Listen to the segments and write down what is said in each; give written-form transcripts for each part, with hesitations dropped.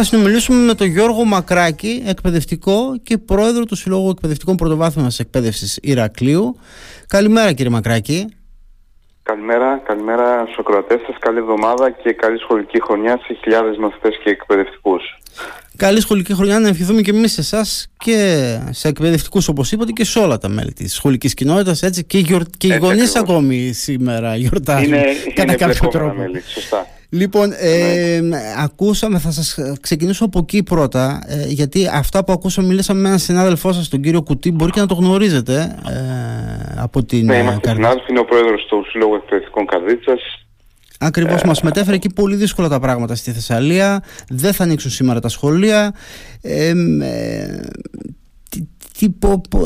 Θα συνομιλήσουμε με τον Γιώργο Μακράκη, εκπαιδευτικό και πρόεδρο του Συλλόγου Εκπαιδευτικών Πρωτοβάθμιας Εκπαίδευσης Ηρακλείου. Καλημέρα κύριε Μακράκη. Καλημέρα στους ακροατές σας, καλή εβδομάδα και καλή σχολική χρονιά σε χιλιάδες μαθητές και εκπαιδευτικούς. Καλή σχολική χρονιά να ευχηθούμε και εμείς σε εσάς και σε εκπαιδευτικούς όπως είπατε και σε όλα τα μέλη της σχολικής κοινότητας, έτσι, και οι γονείς ακόμη σήμερα γιορτάζουν κατά κάποιο τρόπο. Μέλη, σωστά. Λοιπόν, ακούσαμε, θα σας ξεκινήσω από εκεί πρώτα, γιατί αυτά που ακούσαμε, μιλήσαμε με έναν συνάδελφό σας, τον κύριο Κουτί, μπορεί και να το γνωρίζετε από την Καρδίτσα. Συνάδελφος, είναι ο πρόεδρος του Σύλλογου Εκπαιδευτικών Καρδίτσας. Ακριβώς, μας μετέφερε εκεί πολύ δύσκολα τα πράγματα στη Θεσσαλία, δεν θα ανοίξουν σήμερα τα σχολεία.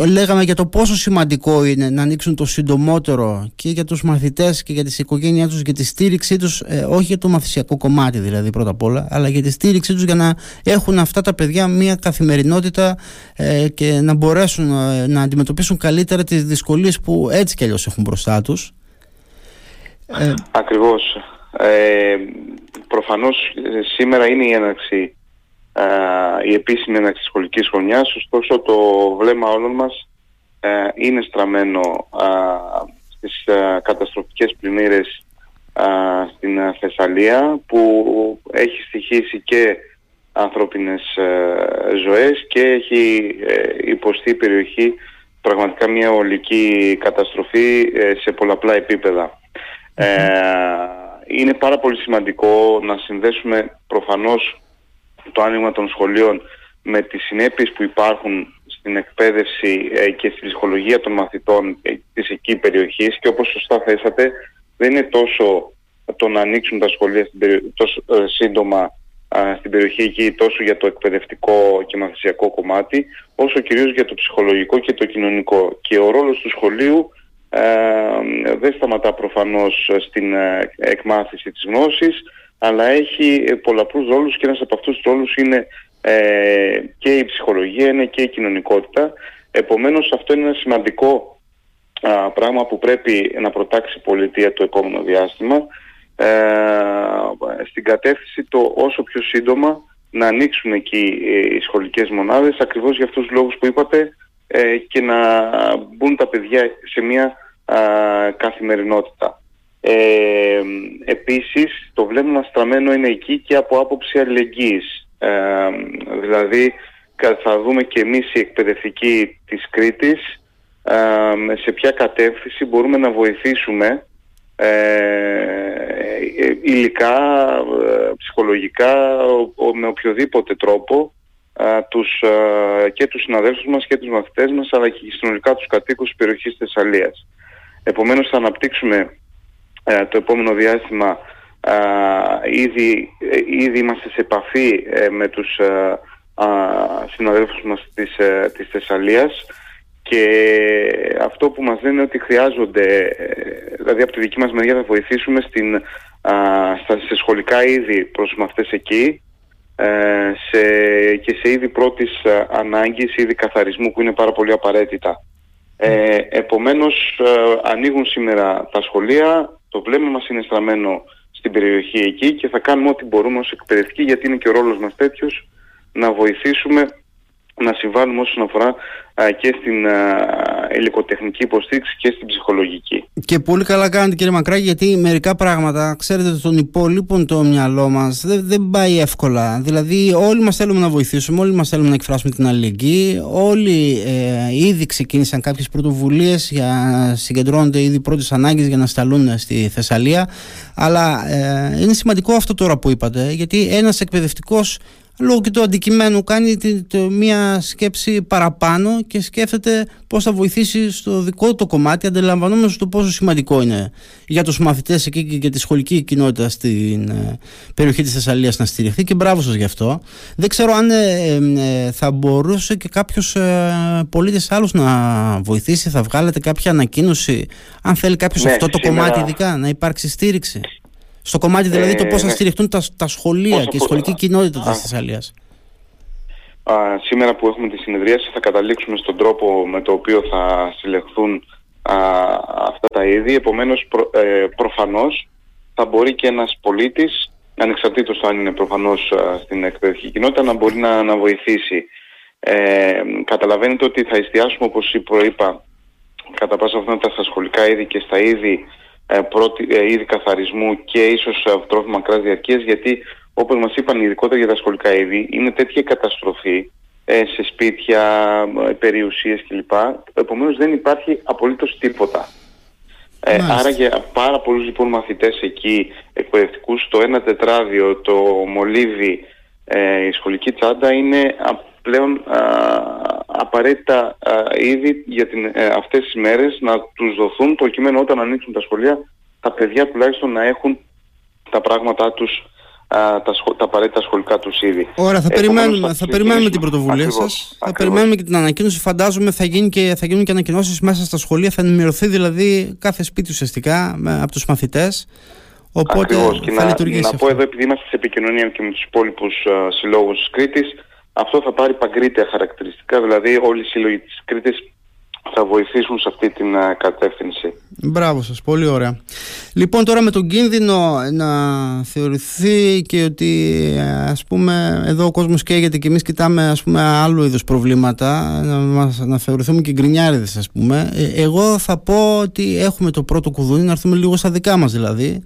Λέγαμε για το πόσο σημαντικό είναι να ανοίξουν το συντομότερο και για τους μαθητές και για τις οικογένειές τους, για τη στήριξή τους, όχι για το μαθησιακό κομμάτι δηλαδή πρώτα απ' όλα, αλλά για τη στήριξή τους για να έχουν αυτά τα παιδιά μια καθημερινότητα και να μπορέσουν να αντιμετωπίσουν καλύτερα τις δυσκολίες που έτσι κι αλλιώς έχουν μπροστά τους. Ακριβώς. Προφανώς σήμερα είναι η έναρξη, η επίσημη έναρξη της σχολικής χρονιάς, ωστόσο το βλέμμα όλων μας είναι στραμμένο στις καταστροφικές πλημμύρες στην Θεσσαλία, που έχει στοιχήσει και ανθρώπινες ζωές και έχει υποστεί η περιοχή πραγματικά μια ολική καταστροφή σε πολλαπλά επίπεδα. Είναι πάρα πολύ σημαντικό να συνδέσουμε προφανώς το άνοιγμα των σχολείων με τις συνέπειες που υπάρχουν στην εκπαίδευση και στη ψυχολογία των μαθητών της εκεί περιοχής, και όπως σωστά θέσατε, δεν είναι τόσο το να ανοίξουν τα σχολεία τόσο σύντομα στην περιοχή εκεί, τόσο για το εκπαιδευτικό και μαθησιακό κομμάτι, όσο κυρίως για το ψυχολογικό και το κοινωνικό. Και ο ρόλος του σχολείου δεν σταματά προφανώς στην εκμάθηση της γνώσης, αλλά έχει πολλαπλούς ρόλους και ένας από αυτούς τους ρόλους είναι και η ψυχολογία, είναι και η κοινωνικότητα. Επομένως αυτό είναι ένα σημαντικό πράγμα που πρέπει να προτάξει η πολιτεία το επόμενο διάστημα, στην κατεύθυνση το όσο πιο σύντομα να ανοίξουν εκεί οι σχολικές μονάδες, ακριβώς για αυτούς τους λόγους που είπατε, και να μπουν τα παιδιά σε μια καθημερινότητα. Επίσης το βλέμμα στραμμένο είναι εκεί και από άποψη αλληλεγγύης, δηλαδή θα δούμε και εμείς οι εκπαιδευτικοί της Κρήτης σε ποια κατεύθυνση μπορούμε να βοηθήσουμε υλικά, ψυχολογικά, με οποιοδήποτε τρόπο και τους συναδέλφους μας και τους μαθητές μας, αλλά και συνολικά τους κατοίκους της περιοχής Θεσσαλίας. Επομένως θα αναπτύξουμε το επόμενο διάστημα, ήδη είμαστε σε επαφή με τους συναδέλφους μας της Θεσσαλίας, και αυτό που μας λένε ότι χρειάζονται, δηλαδή από τη δική μας μεριά θα βοηθήσουμε σε σχολικά είδη προς μαθητές εκεί, και σε είδη πρώτης ανάγκης, είδη καθαρισμού που είναι πάρα πολύ απαραίτητα. Επομένως ανοίγουν σήμερα τα σχολεία, το βλέμμα μας είναι στραμμένο στην περιοχή εκεί και θα κάνουμε ό,τι μπορούμε ως εκπαιδευτικοί, γιατί είναι και ο ρόλος μας τέτοιος, να βοηθήσουμε, να συμβάλλουμε όσον αφορά και στην υλικοτεχνική υποστήριξη και στην ψυχολογική. Και πολύ καλά κάνετε κύριε Μακράκη, γιατί μερικά πράγματα, ξέρετε, των υπόλοιπων το μυαλό μας δεν πάει εύκολα. Δηλαδή όλοι μας θέλουμε να βοηθήσουμε, όλοι μας θέλουμε να εκφράσουμε την αλληλεγγύη, όλοι ήδη ξεκίνησαν κάποιες πρωτοβουλίες για να συγκεντρώνονται ήδη πρώτες ανάγκες για να σταλούν στη Θεσσαλία, αλλά είναι σημαντικό αυτό τώρα που είπατε, γιατί ένας εκπαιδευτικός λόγω και του αντικειμένου κάνει μία σκέψη παραπάνω και σκέφτεται πώς θα βοηθήσει στο δικό του κομμάτι, αντιλαμβανόμενος το πόσο σημαντικό είναι για τους μαθητές εκεί και για τη σχολική κοινότητα στην περιοχή της Θεσσαλίας να στηριχθεί, και μπράβο σας γι' αυτό. Δεν ξέρω αν θα μπορούσε και κάποιος πολίτης άλλος να βοηθήσει, θα βγάλετε κάποια ανακοίνωση αν θέλει κάποιος αυτό το κομμάτι ειδικά να υπάρξει στήριξη. Στο κομμάτι δηλαδή το πώς θα στηριχτούν τα σχολεία και η σχολική κοινότητα της Θεσσαλίας. Σήμερα που έχουμε τη συνεδρίαση θα καταλήξουμε στον τρόπο με τον οποίο θα συλλεχθούν αυτά τα είδη. Επομένως προφανώς θα μπορεί και ένας πολίτης ανεξαρτήτως το αν είναι προφανώς στην εκπαιδευτική κοινότητα, να μπορεί να βοηθήσει. Καταλαβαίνετε ότι θα εστιάσουμε, όπως προείπα, κατά πάσα πιθανότητα στα σχολικά είδη και στα είδη, είδη καθαρισμού και ίσως τρόφιμα μακράς διαρκείας, γιατί όπως μας είπαν ειδικότερα για τα σχολικά είδη, είναι τέτοια καταστροφή σε σπίτια, περιουσίες κλπ. Επομένως δεν υπάρχει απολύτως τίποτα. Άρα για πάρα πολλούς λοιπόν μαθητές εκεί, εκπαιδευτικούς, το ένα τετράδιο, το μολύβι, η σχολική τσάντα είναι πλέον απαραίτητα ήδη για αυτές τις μέρες να τους δοθούν, προκειμένου όταν ανοίξουν τα σχολεία, τα παιδιά τουλάχιστον να έχουν τα πράγματά τους, τα απαραίτητα σχολικά τους ήδη. Ωραία, θα περιμένουμε την πρωτοβουλία σας. Θα περιμένουμε και την ανακοίνωση. Φαντάζομαι θα γίνουν και ανακοινώσεις μέσα στα σχολεία. Θα ενημερωθεί δηλαδή κάθε σπίτι ουσιαστικά από τους μαθητές. Οπότε ακριβώς. Θα λειτουργήσει. Να πω εδώ, επειδή είμαστε σε επικοινωνία και με τους υπόλοιπους συλλόγους της Κρήτης, αυτό θα πάρει παγκρίτια χαρακτηριστικά. Δηλαδή, όλοι οι σύλλογοι της Κρήτης θα βοηθήσουν σε αυτή την κατεύθυνση. Μπράβο σας, πολύ ωραία. Λοιπόν, τώρα με τον κίνδυνο να θεωρηθεί και ότι, ας πούμε, εδώ ο κόσμος καίγεται και εμείς κοιτάμε, ας πούμε, άλλου είδους προβλήματα, να θεωρηθούμε και γκρινιάριδες, ας πούμε. Εγώ θα πω ότι έχουμε το πρώτο κουδούνι, να έρθουμε λίγο στα δικά μας δηλαδή.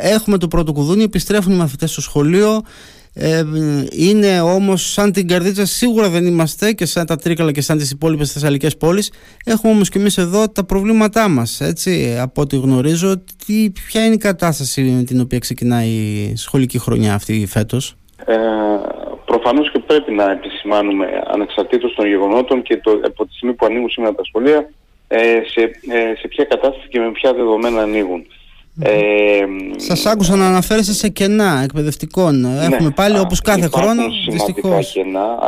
Έχουμε το πρώτο κουδούνι, επιστρέφουν οι μαθητές στο σχολείο. Είναι όμως σαν την Καρδίτσα σίγουρα δεν είμαστε, και σαν τα Τρίκαλα και σαν τις υπόλοιπες θεσσαλικές πόλεις. Έχουμε όμως και εμείς εδώ τα προβλήματά μας, έτσι, από ό,τι γνωρίζω. Ποια είναι η κατάσταση με την οποία ξεκινάει η σχολική χρονιά αυτή φέτος? Προφανώς και πρέπει να επισημάνουμε, ανεξαρτήτως των γεγονότων και από τη στιγμή που ανοίγουν σήμερα τα σχολεία, σε ποια κατάσταση και με ποια δεδομένα ανοίγουν. Σας άκουσα να αναφέρεστε σε κενά εκπαιδευτικών. Έχουμε πάλι, όπως κάθε χρόνο, δυστυχώς.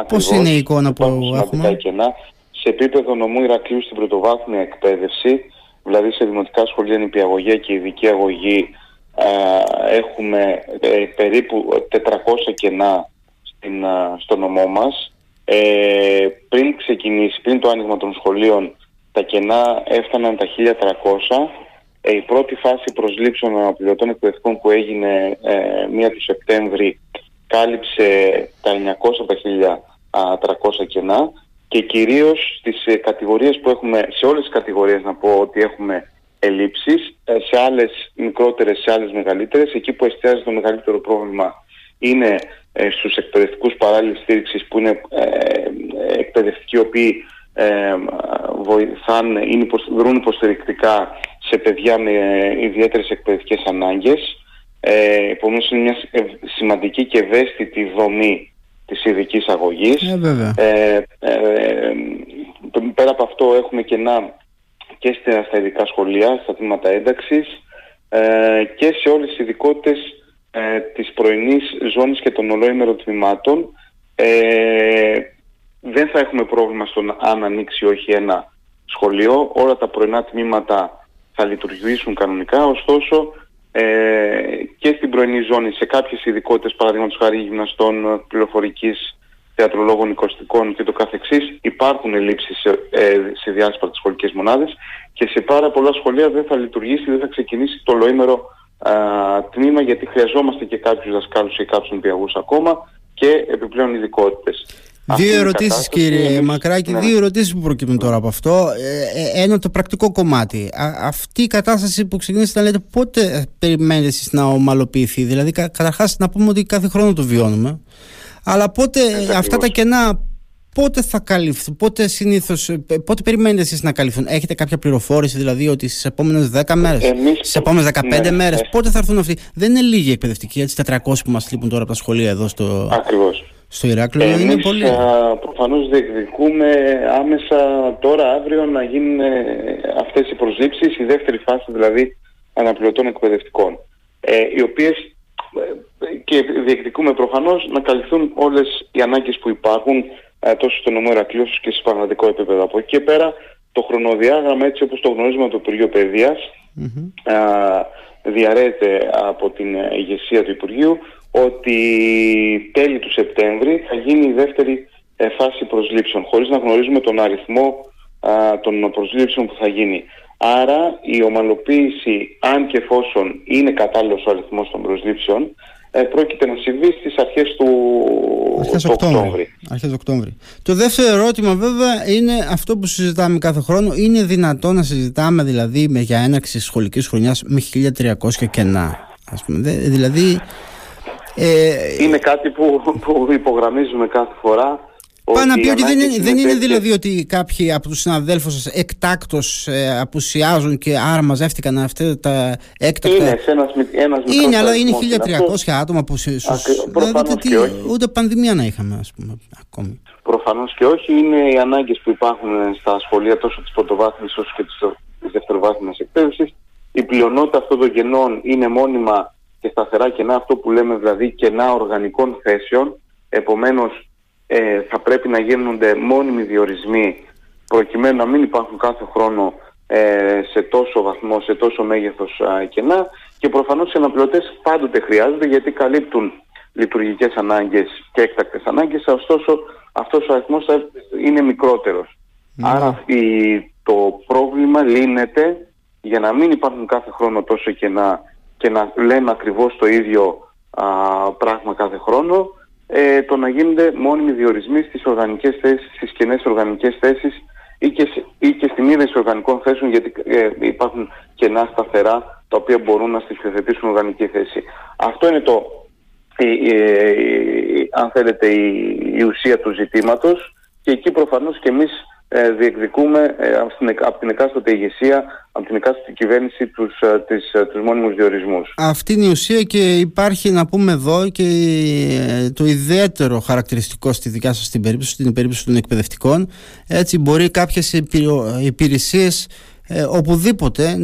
Πώς είναι η εικόνα που έχουμε? Κενά. Σε επίπεδο νομού Ηρακλείου στην πρωτοβάθμια εκπαίδευση, δηλαδή σε δημοτικά σχολεία, νηπιαγωγεία και ειδική αγωγή, έχουμε περίπου 400 κενά στο νομό μας. Πριν ξεκινήσει, πριν το άνοιγμα των σχολείων, τα κενά έφταναν τα 1.300. Η πρώτη φάση προσλήψεων αναπληρωτών εκπαιδευτικών που έγινε 1 του Σεπτέμβρη κάλυψε τα 900-1.300 κενά, και κυρίως στις κατηγορίες που έχουμε, σε όλες τις κατηγορίες να πω ότι έχουμε ελλείψεις, σε άλλες μικρότερες, σε άλλες μεγαλύτερες. Εκεί που εστιάζει το μεγαλύτερο πρόβλημα είναι στους εκπαιδευτικούς παράλληλης στήριξης, που είναι εκπαιδευτικοί οι οποίοι δρούν υποστηρικτικά σε παιδιά με ιδιαίτερες εκπαιδευτικές ανάγκες. Επομένως είναι μια σημαντική και ευαίσθητη δομή της ειδικής αγωγής. Πέρα από αυτό έχουμε κενά και στα ειδικά σχολεία, στα τμήματα ένταξης, και σε όλες τις ειδικότητες της πρωινής ζώνης και των ολόημερων τμήματων. Δεν θα έχουμε πρόβλημα στον αν ανοίξει όχι ένα σχολείο. Όλα τα πρωινά τμήματα θα λειτουργήσουν κανονικά. Ωστόσο, και στην πρωινή ζώνη, σε κάποιες ειδικότητες, παραδείγματος χάρη γυμναστών, πληροφορικής, θεατρολόγων, οικοστικών και το καθεξής, υπάρχουν ελλείψεις σε διάσπαρτες τις σχολικές μονάδες, και σε πάρα πολλά σχολεία δεν θα λειτουργήσει, δεν θα ξεκινήσει το ολοήμερο τμήμα, γιατί χρειαζόμαστε και κάποιους δασκάλους ή κάποιους νηπιαγωγούς ακόμα και επιπλέον ειδικότητες. Δύο ερωτήσεις, κύριε Μακράκη, δύο ερωτήσεις που προκύπτουν τώρα από αυτό. Ένα, το πρακτικό κομμάτι. Αυτή η κατάσταση που ξεκινήσετε να λέτε, πότε περιμένετε εσείς να ομαλοποιηθεί? Δηλαδή, καταρχάς να πούμε ότι κάθε χρόνο το βιώνουμε. Αλλά πότε αυτά τα κενά, πότε θα καλυφθούν, πότε περιμένετε εσείς να καλυφθούν? Έχετε κάποια πληροφόρηση δηλαδή ότι στις επόμενες 10 μέρες, στις επόμενες 15 μέρες, πότε θα έρθουν αυτοί? Δεν είναι λίγοι εκπαιδευτικοί, έτσι, 400 που μας λείπουν τώρα από τα σχολεία εδώ στο. Ακριβώς. Στο Ηράκλειο είναι πολύ. Προφανώς διεκδικούμε άμεσα τώρα, αύριο, να γίνουν αυτές οι προσλήψεις, η δεύτερη φάση δηλαδή αναπληρωτών εκπαιδευτικών. Οι οποίες και διεκδικούμε προφανώς να καλυφθούν όλες οι ανάγκες που υπάρχουν, τόσο στο νομό Ηρακλείου όσο και σε πραγματικό επίπεδο. Από εκεί και πέρα, το χρονοδιάγραμμα, έτσι όπως το γνωρίζουμε από το Υπουργείο Παιδείας, διαρρέεται από την ηγεσία του Υπουργείου, ότι τέλη του Σεπτέμβρη θα γίνει η δεύτερη φάση προσλήψεων, χωρίς να γνωρίζουμε τον αριθμό των προσλήψεων που θα γίνει. Άρα η ομαλοποίηση, αν και εφόσον είναι κατάλληλος ο αριθμός των προσλήψεων, πρόκειται να συμβεί στις αρχές του Οκτώβρη. Το δεύτερο ερώτημα βέβαια είναι αυτό που συζητάμε κάθε χρόνο. Είναι δυνατό να συζητάμε δηλαδή για έναρξη σχολικής χρονιάς με 1.300 κενά, ας πούμε? Δηλαδή, είναι κάτι που υπογραμμίζουμε κάθε φορά. Πάω να πει ότι δεν είναι δηλαδή ότι κάποιοι από τους συναδέλφους σας εκτάκτως απουσιάζουν και άρα μαζεύτηκαν αυτά τα έκτακτα. Είναι, είναι αλλά είναι 1.300 άτομα που προφανώς και όχι. Ούτε πανδημία να είχαμε, ας πούμε, ακόμη. Προφανώς και όχι. Είναι οι ανάγκες που υπάρχουν στα σχολεία τόσο της πρωτοβάθμιας όσο και της δευτεροβάθμιας εκπαίδευσης. Η πλειονότητα αυτών των κενών είναι μόνιμα και σταθερά κενά, αυτό που λέμε δηλαδή κενά οργανικών θέσεων. Επομένως, θα πρέπει να γίνονται μόνιμοι διορισμοί προκειμένου να μην υπάρχουν κάθε χρόνο σε τόσο βαθμό, σε τόσο μέγεθος κενά, και προφανώς οι αναπληρωτές πάντοτε χρειάζονται γιατί καλύπτουν λειτουργικές ανάγκες και έκτακτες ανάγκες, ωστόσο αυτός ο αριθμός είναι μικρότερος. Mm. Άρα το πρόβλημα λύνεται για να μην υπάρχουν κάθε χρόνο τόσο κενά και να λέμε ακριβώς το ίδιο πράγμα κάθε χρόνο, το να γίνονται μόνιμοι διορισμοί στις οργανικές θέσεις, στις κενές οργανικές θέσεις ή και στην ίδρυση οργανικών θέσεων, γιατί υπάρχουν κενά σταθερά τα οποία μπορούν να στοιχειοθετήσουν οργανική θέση. Αυτό είναι αν θέλετε, η ουσία του ζητήματος, και εκεί προφανώς και εμείς διεκδικούμε από την εκάστοτε ηγεσία, από την εκάστοτε κυβέρνηση τους μόνιμους διορισμούς. Αυτή είναι η ουσία, και υπάρχει να πούμε εδώ και το ιδιαίτερο χαρακτηριστικό στη δικιά σας την περίπτωση, στην περίπτωση των εκπαιδευτικών. Έτσι μπορεί κάποιες υπηρεσίες οπουδήποτε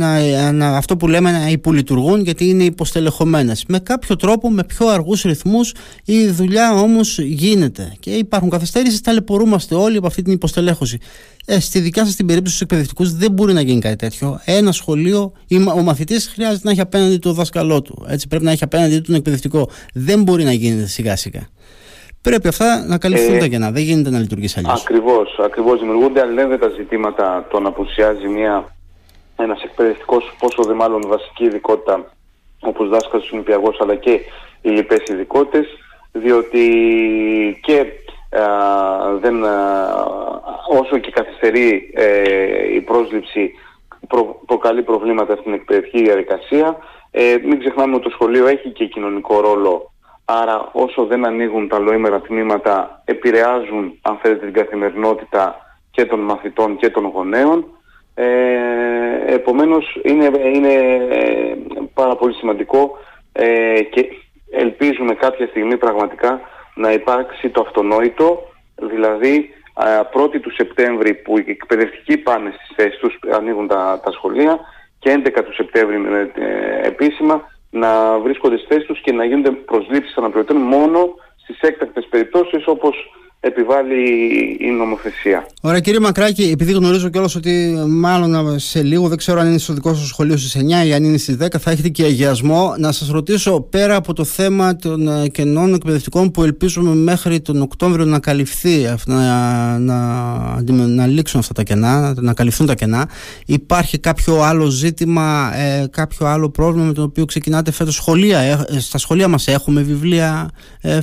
αυτό που λέμε να υπολειτουργούν, γιατί είναι υποστελεχωμένες με κάποιο τρόπο, με πιο αργούς ρυθμούς. Η δουλειά όμως γίνεται και υπάρχουν καθυστέρησεις, ταλαιπωρούμαστε όλοι από αυτή την υποστελέχωση. Στη δικιά σας την περίπτωση στους εκπαιδευτικούς δεν μπορεί να γίνει κάτι τέτοιο. Ένα σχολείο, ο μαθητής χρειάζεται να έχει απέναντι το δάσκαλό του, έτσι, πρέπει να έχει απέναντι τον εκπαιδευτικό. Δεν μπορεί να γίνεται σιγά σιγά. Πρέπει αυτά να καλυφθούν τα κενά. Δεν γίνεται να λειτουργήσει αλλιώς. Ακριβώς. Δημιουργούνται αλληλένδετα ζητήματα, το να απουσιάζει ένας εκπαιδευτικός, πόσο δε μάλλον βασική ειδικότητα όπως δάσκαλος, νηπιαγός, αλλά και οι λοιπές ειδικότητες, διότι και όσο και καθυστερεί η πρόσληψη, προκαλεί προβλήματα στην εκπαιδευτική διαδικασία. Μην ξεχνάμε ότι το σχολείο έχει και κοινωνικό ρόλο. Άρα όσο δεν ανοίγουν τα αλοήμερα τμήματα, επηρεάζουν, αν θέλετε, την καθημερινότητα και των μαθητών και των γονέων. Επομένως είναι πάρα πολύ σημαντικό και ελπίζουμε κάποια στιγμή πραγματικά να υπάρξει το αυτονόητο, δηλαδή 1η του Σεπτέμβρη που οι εκπαιδευτικοί πάνε στις θέσεις τους, ανοίγουν τα σχολεία, και 11 του Σεπτέμβρη επίσημα, να βρίσκονται στις θέσεις τους και να γίνονται προσλήψεις αναπληρωτών μόνο στις έκτακτες περιπτώσεις όπως επιβάλλει η νομοθεσία. Ωραία, κύριε Μακράκη, επειδή γνωρίζω κιόλας ότι μάλλον σε λίγο, δεν ξέρω αν είναι στο δικό σας σχολείο στις 9 ή αν είναι στις 10, θα έχετε και αγιασμό, να σας ρωτήσω, πέρα από το θέμα των κενών εκπαιδευτικών που ελπίζουμε μέχρι τον Οκτώβριο να καλυφθεί, να λήξουν αυτά τα κενά, να καλυφθούν τα κενά, υπάρχει κάποιο άλλο ζήτημα, κάποιο άλλο πρόβλημα με το οποίο ξεκινάτε φέτος σχολεία? Στα σχολεία μας έχουμε βιβλία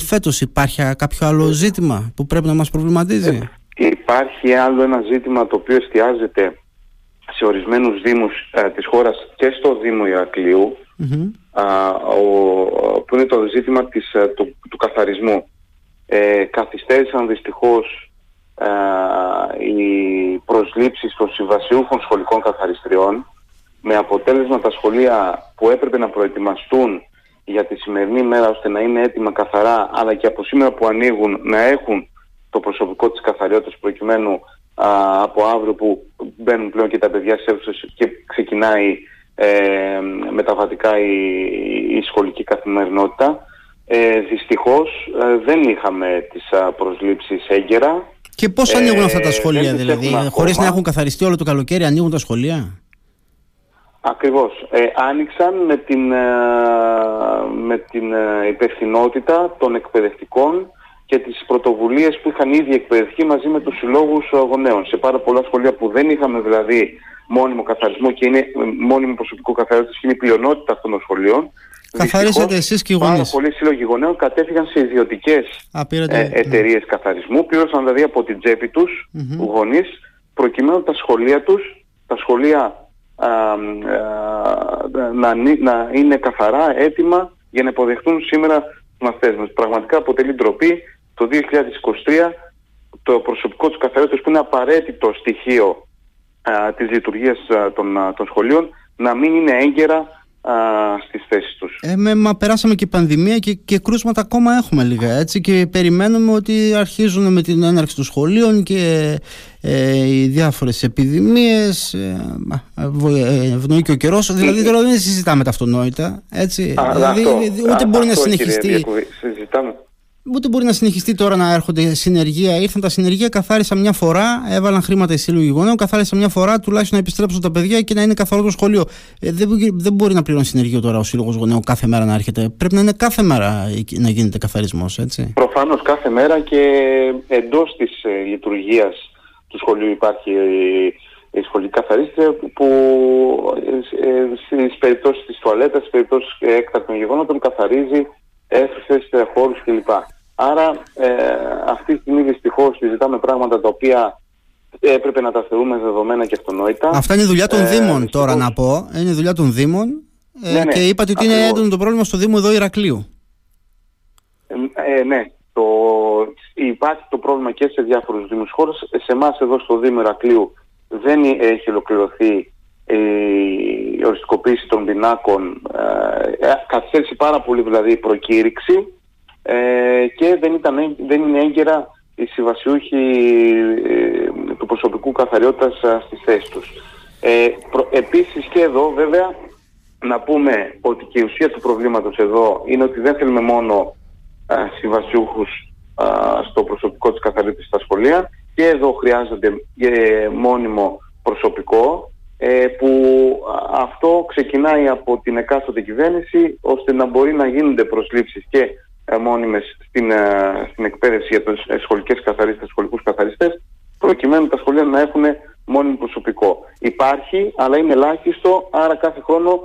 φέτος? Υπάρχει κάποιο άλλο ζήτημα που πρέπει να μας προβληματίζει? Υπάρχει άλλο ένα ζήτημα το οποίο εστιάζεται σε ορισμένους δήμους της χώρας και στο Δήμο Ηρακλείου, που είναι το ζήτημα του καθαρισμού. Καθυστέρησαν δυστυχώς οι προσλήψεις των συμβασιούχων σχολικών καθαριστριών, με αποτέλεσμα τα σχολεία που έπρεπε να προετοιμαστούν για τη σημερινή μέρα ώστε να είναι έτοιμα καθαρά, αλλά και από σήμερα που ανοίγουν να έχουν το προσωπικό της καθαριότητας, προκειμένου από αύριο που μπαίνουν πλέον και τα παιδιά σε αίθουσες και ξεκινάει μεταβατικά η σχολική καθημερινότητα. Δυστυχώς δεν είχαμε τις προσλήψεις έγκαιρα. Και πώς ανοίγουν αυτά τα σχολεία δηλαδή, χωρίς να έχουν καθαριστεί όλο το καλοκαίρι, ανοίγουν τα σχολεία? Ακριβώς. Άνοιξαν με την υπευθυνότητα των εκπαιδευτικών και τις πρωτοβουλίες που είχαν ήδη εκπαιδευτεί μαζί με τους συλλόγους γονέων. Σε πάρα πολλά σχολεία που δεν είχαμε δηλαδή μόνιμο καθαρισμό και είναι μόνιμο προσωπικό καθαρίστης και είναι η πλειονότητα αυτών των σχολείων. Καθαρίσατε εσείς και οι γονείς. Πάρα πολλοί σύλλογοι γονέων κατέφυγαν σε ιδιωτικές εταιρείες καθαρισμού, πλήρωσαν δηλαδή από την τσέπη τους γονείς, προκειμένου τα σχολεία τους, τα σχολεία να είναι καθαρά, έτοιμα για να υποδεχτούν σήμερα τους μαθητές μας. Πραγματικά αποτελεί ντροπή το 2023 το προσωπικό τους καθαρίστης που είναι απαραίτητο στοιχείο της λειτουργίας των σχολείων να μην είναι έγκαιρα στις θέσεις τους. Μα περάσαμε και πανδημία και κρούσματα ακόμα έχουμε λίγα, έτσι, και περιμένουμε ότι αρχίζουν με την έναρξη των σχολείων και οι διάφορες επιδημίες, ευνοεί και ο καιρός, δηλαδή τώρα δεν συζητάμε τα αυτονόητα, έτσι, ούτε μπορεί να συνεχιστεί. Ούτε μπορεί να συνεχιστεί τώρα να έρχονται συνεργεία. Ήρθαν τα συνεργεία, καθάρισαν μια φορά, έβαλαν χρήματα οι σύλλογοι γονέων, καθάρισαν μια φορά, τουλάχιστον να επιστρέψουν τα παιδιά και να είναι καθαρό το σχολείο. Δεν μπορεί να πληρώνει συνεργείο τώρα ο σύλλογος γονέων κάθε μέρα να έρχεται. Πρέπει να είναι κάθε μέρα να γίνεται καθαρισμός, έτσι. Προφανώς κάθε μέρα και εντός της λειτουργίας του σχολείου υπάρχει η σχολική καθαρίστρια που στις περιπτώσεις της τουαλέτας, στις περιπτώσεις έκτακτων γεγονότων καθαρίζει αίθουσες, χώρους κλπ. Άρα αυτή τη στιγμή δυστυχώς συζητάμε πράγματα τα οποία έπρεπε να τα θεωρούμε δεδομένα και αυτονόητα. Αυτά είναι η δουλειά των Δήμων τώρα να πω. Είναι η δουλειά των Δήμων και είπατε ότι είναι έντονο το πρόβλημα στο Δήμο εδώ Ηρακλείου. Ναι. Υπάρχει το πρόβλημα και σε διάφορους Δήμους χώρες. Σε εμάς εδώ στο Δήμο Ηρακλείου δεν έχει ολοκληρωθεί η οριστικοποίηση των πινάκων, καθυστέρησε πάρα πολύ δηλαδή η προκήρυξη και δεν είναι έγκαιρα οι συμβασιούχοι του προσωπικού καθαριότητας στις θέσεις τους. Επίσης και εδώ βέβαια να πούμε ότι και η ουσία του προβλήματος εδώ είναι ότι δεν θέλουμε μόνο συμβασιούχους στο προσωπικό της καθαριότητας στα σχολεία, και εδώ χρειάζονται μόνιμο προσωπικό που αυτό ξεκινάει από την εκάστοτε κυβέρνηση ώστε να μπορεί να γίνονται προσλήψεις και μόνιμες στην εκπαίδευση για τους σχολικές καθαρίστες, σχολικούς καθαριστές, προκειμένου τα σχολεία να έχουν μόνιμο προσωπικό. Υπάρχει, αλλά είναι ελάχιστο, άρα κάθε χρόνο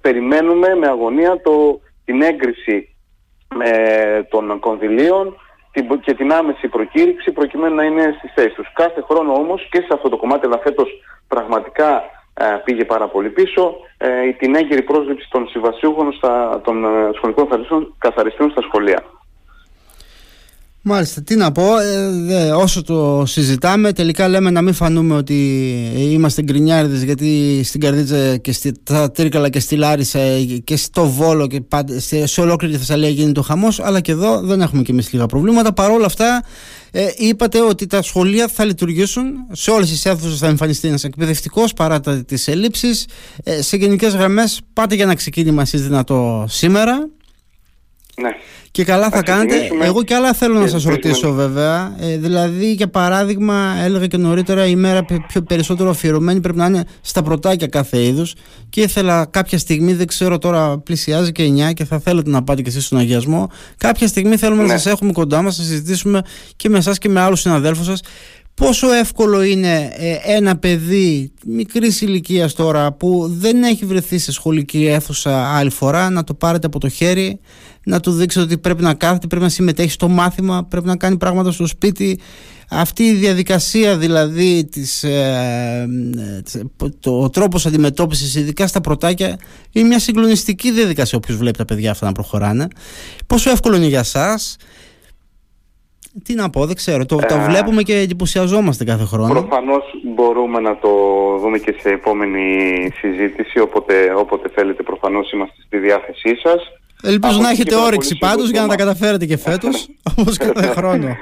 περιμένουμε με αγωνία την έγκριση των κονδυλίων και την άμεση προκήρυξη προκειμένου να είναι στις θέσεις τους. Κάθε χρόνο όμως και σε αυτό το κομμάτι, αλλά φέτος πραγματικά πήγε πάρα πολύ πίσω, την έγκαιρη πρόσληψη των συμβασιούχων των σχολικών καθαριστών στα σχολεία. Μάλιστα, τι να πω, όσο το συζητάμε τελικά λέμε να μην φανούμε ότι είμαστε γκρινιάριδες, γιατί στην Καρδίτσα και στα Τρίκαλα και στη Λάρισα και στο Βόλο και σε ολόκληρη τη Θεσσαλία γίνεται ο χαμός, αλλά και εδώ δεν έχουμε κι εμείς λίγα προβλήματα. Παρ' όλα αυτά είπατε ότι τα σχολεία θα λειτουργήσουν, σε όλες τις αίθουσες θα εμφανιστεί ένας εκπαιδευτικός παρά τις ελλείψεις. Σε γενικές γραμμές πάτε για ένα ξεκίνημα εσείς δυνατό σήμερα. Ναι. Και καλά θα κάνετε. Εγώ και άλλα θέλω να σας ρωτήσω βέβαια. Δηλαδή, για παράδειγμα, έλεγα και νωρίτερα, η μέρα πιο περισσότερο αφιερωμένη πρέπει να είναι στα πρωτάκια κάθε είδους. Και ήθελα κάποια στιγμή, δεν ξέρω τώρα, πλησιάζει και 9 και θα θέλετε να πάτε και εσείς στον αγιασμό. Κάποια στιγμή θέλουμε να σας έχουμε κοντά μας, να συζητήσουμε και με εσάς και με άλλους συναδέλφους σας. Πόσο εύκολο είναι ένα παιδί μικρής ηλικίας τώρα που δεν έχει βρεθεί σε σχολική αίθουσα άλλη φορά να το πάρετε από το χέρι, να του δείξετε ότι πρέπει να κάθεται, πρέπει να συμμετέχει στο μάθημα, πρέπει να κάνει πράγματα στο σπίτι. Αυτή η διαδικασία δηλαδή, ο τρόπος αντιμετώπισης ειδικά στα πρωτάκια είναι μια συγκλονιστική διαδικασία όποιος βλέπει τα παιδιά αυτά να προχωράνε. Πόσο εύκολο είναι για εσάς? Τι να πω, δεν ξέρω. Τα βλέπουμε και εντυπωσιαζόμαστε κάθε χρόνο. Προφανώς μπορούμε να το δούμε και σε επόμενη συζήτηση, όποτε θέλετε. Προφανώς είμαστε στη διάθεσή σας. Ελπίζω να έχετε όρεξη πάντως για να τα καταφέρετε και φέτος, όπως κάθε χρόνο.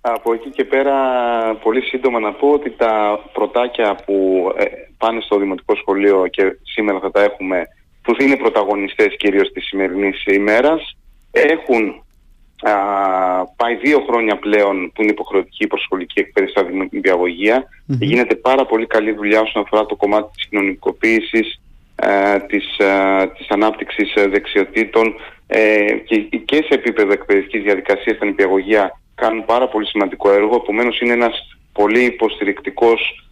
Από εκεί και πέρα, πολύ σύντομα να πω ότι τα πρωτάκια που πάνε στο δημοτικό σχολείο και σήμερα θα τα έχουμε, που είναι πρωταγωνιστές κυρίως της σημερινής ημέρας, έχουν πάει 2 χρόνια πλέον που είναι υποχρεωτική η προσχολική εκπαίδευση στα δημιουργία. Γίνεται πάρα πολύ καλή δουλειά όσον αφορά το κομμάτι της κοινωνικοποίησης της ανάπτυξης δεξιοτήτων και σε επίπεδο εκπαιδευτικής διαδικασίας στην νηπιαγωγεία κάνουν πάρα πολύ σημαντικό έργο. Επομένως είναι ένας πολύ υποστηρικτικός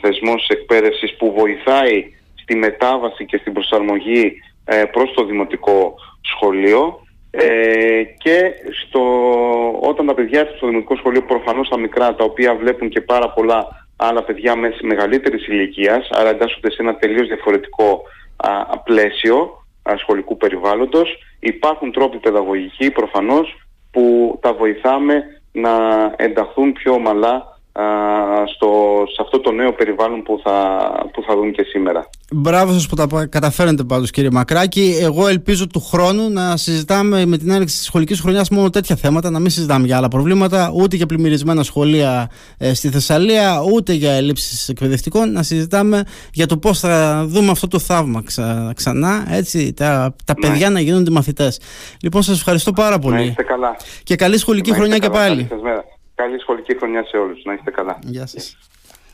θεσμός εκπαίδευσης που βοηθάει στη μετάβαση και στην προσαρμογή προς το δημοτικό σχολείο. Και όταν τα παιδιά έρθουν στο δημοτικό σχολείο, προφανώς τα μικρά, τα οποία βλέπουν και πάρα πολλά άλλα παιδιά μέση μεγαλύτερης ηλικίας, άρα εντάσσονται σε ένα τελείως διαφορετικό πλαίσιο σχολικού περιβάλλοντος, υπάρχουν τρόποι παιδαγωγικοί προφανώς που τα βοηθάμε να ενταχθούν πιο ομαλά σε αυτό το νέο περιβάλλον που θα δουν και σήμερα. Μπράβο σας που τα καταφέρετε πάντως, κύριε Μακράκη. Εγώ ελπίζω του χρόνου να συζητάμε με την άνοιξη της σχολικής χρονιάς μόνο τέτοια θέματα, να μην συζητάμε για άλλα προβλήματα, ούτε για πλημμυρισμένα σχολεία στη Θεσσαλία, ούτε για ελλείψεις εκπαιδευτικών, να συζητάμε για το πώς θα δούμε αυτό το θαύμα ξανά, έτσι, τα παιδιά να γίνονται μαθητές. Λοιπόν, σας ευχαριστώ πάρα πολύ. Να είστε καλά. Και καλή σχολική χρονιά και πάλι. Καλή σχολική χρονιά σε όλους. Να είστε καλά. Γεια σας.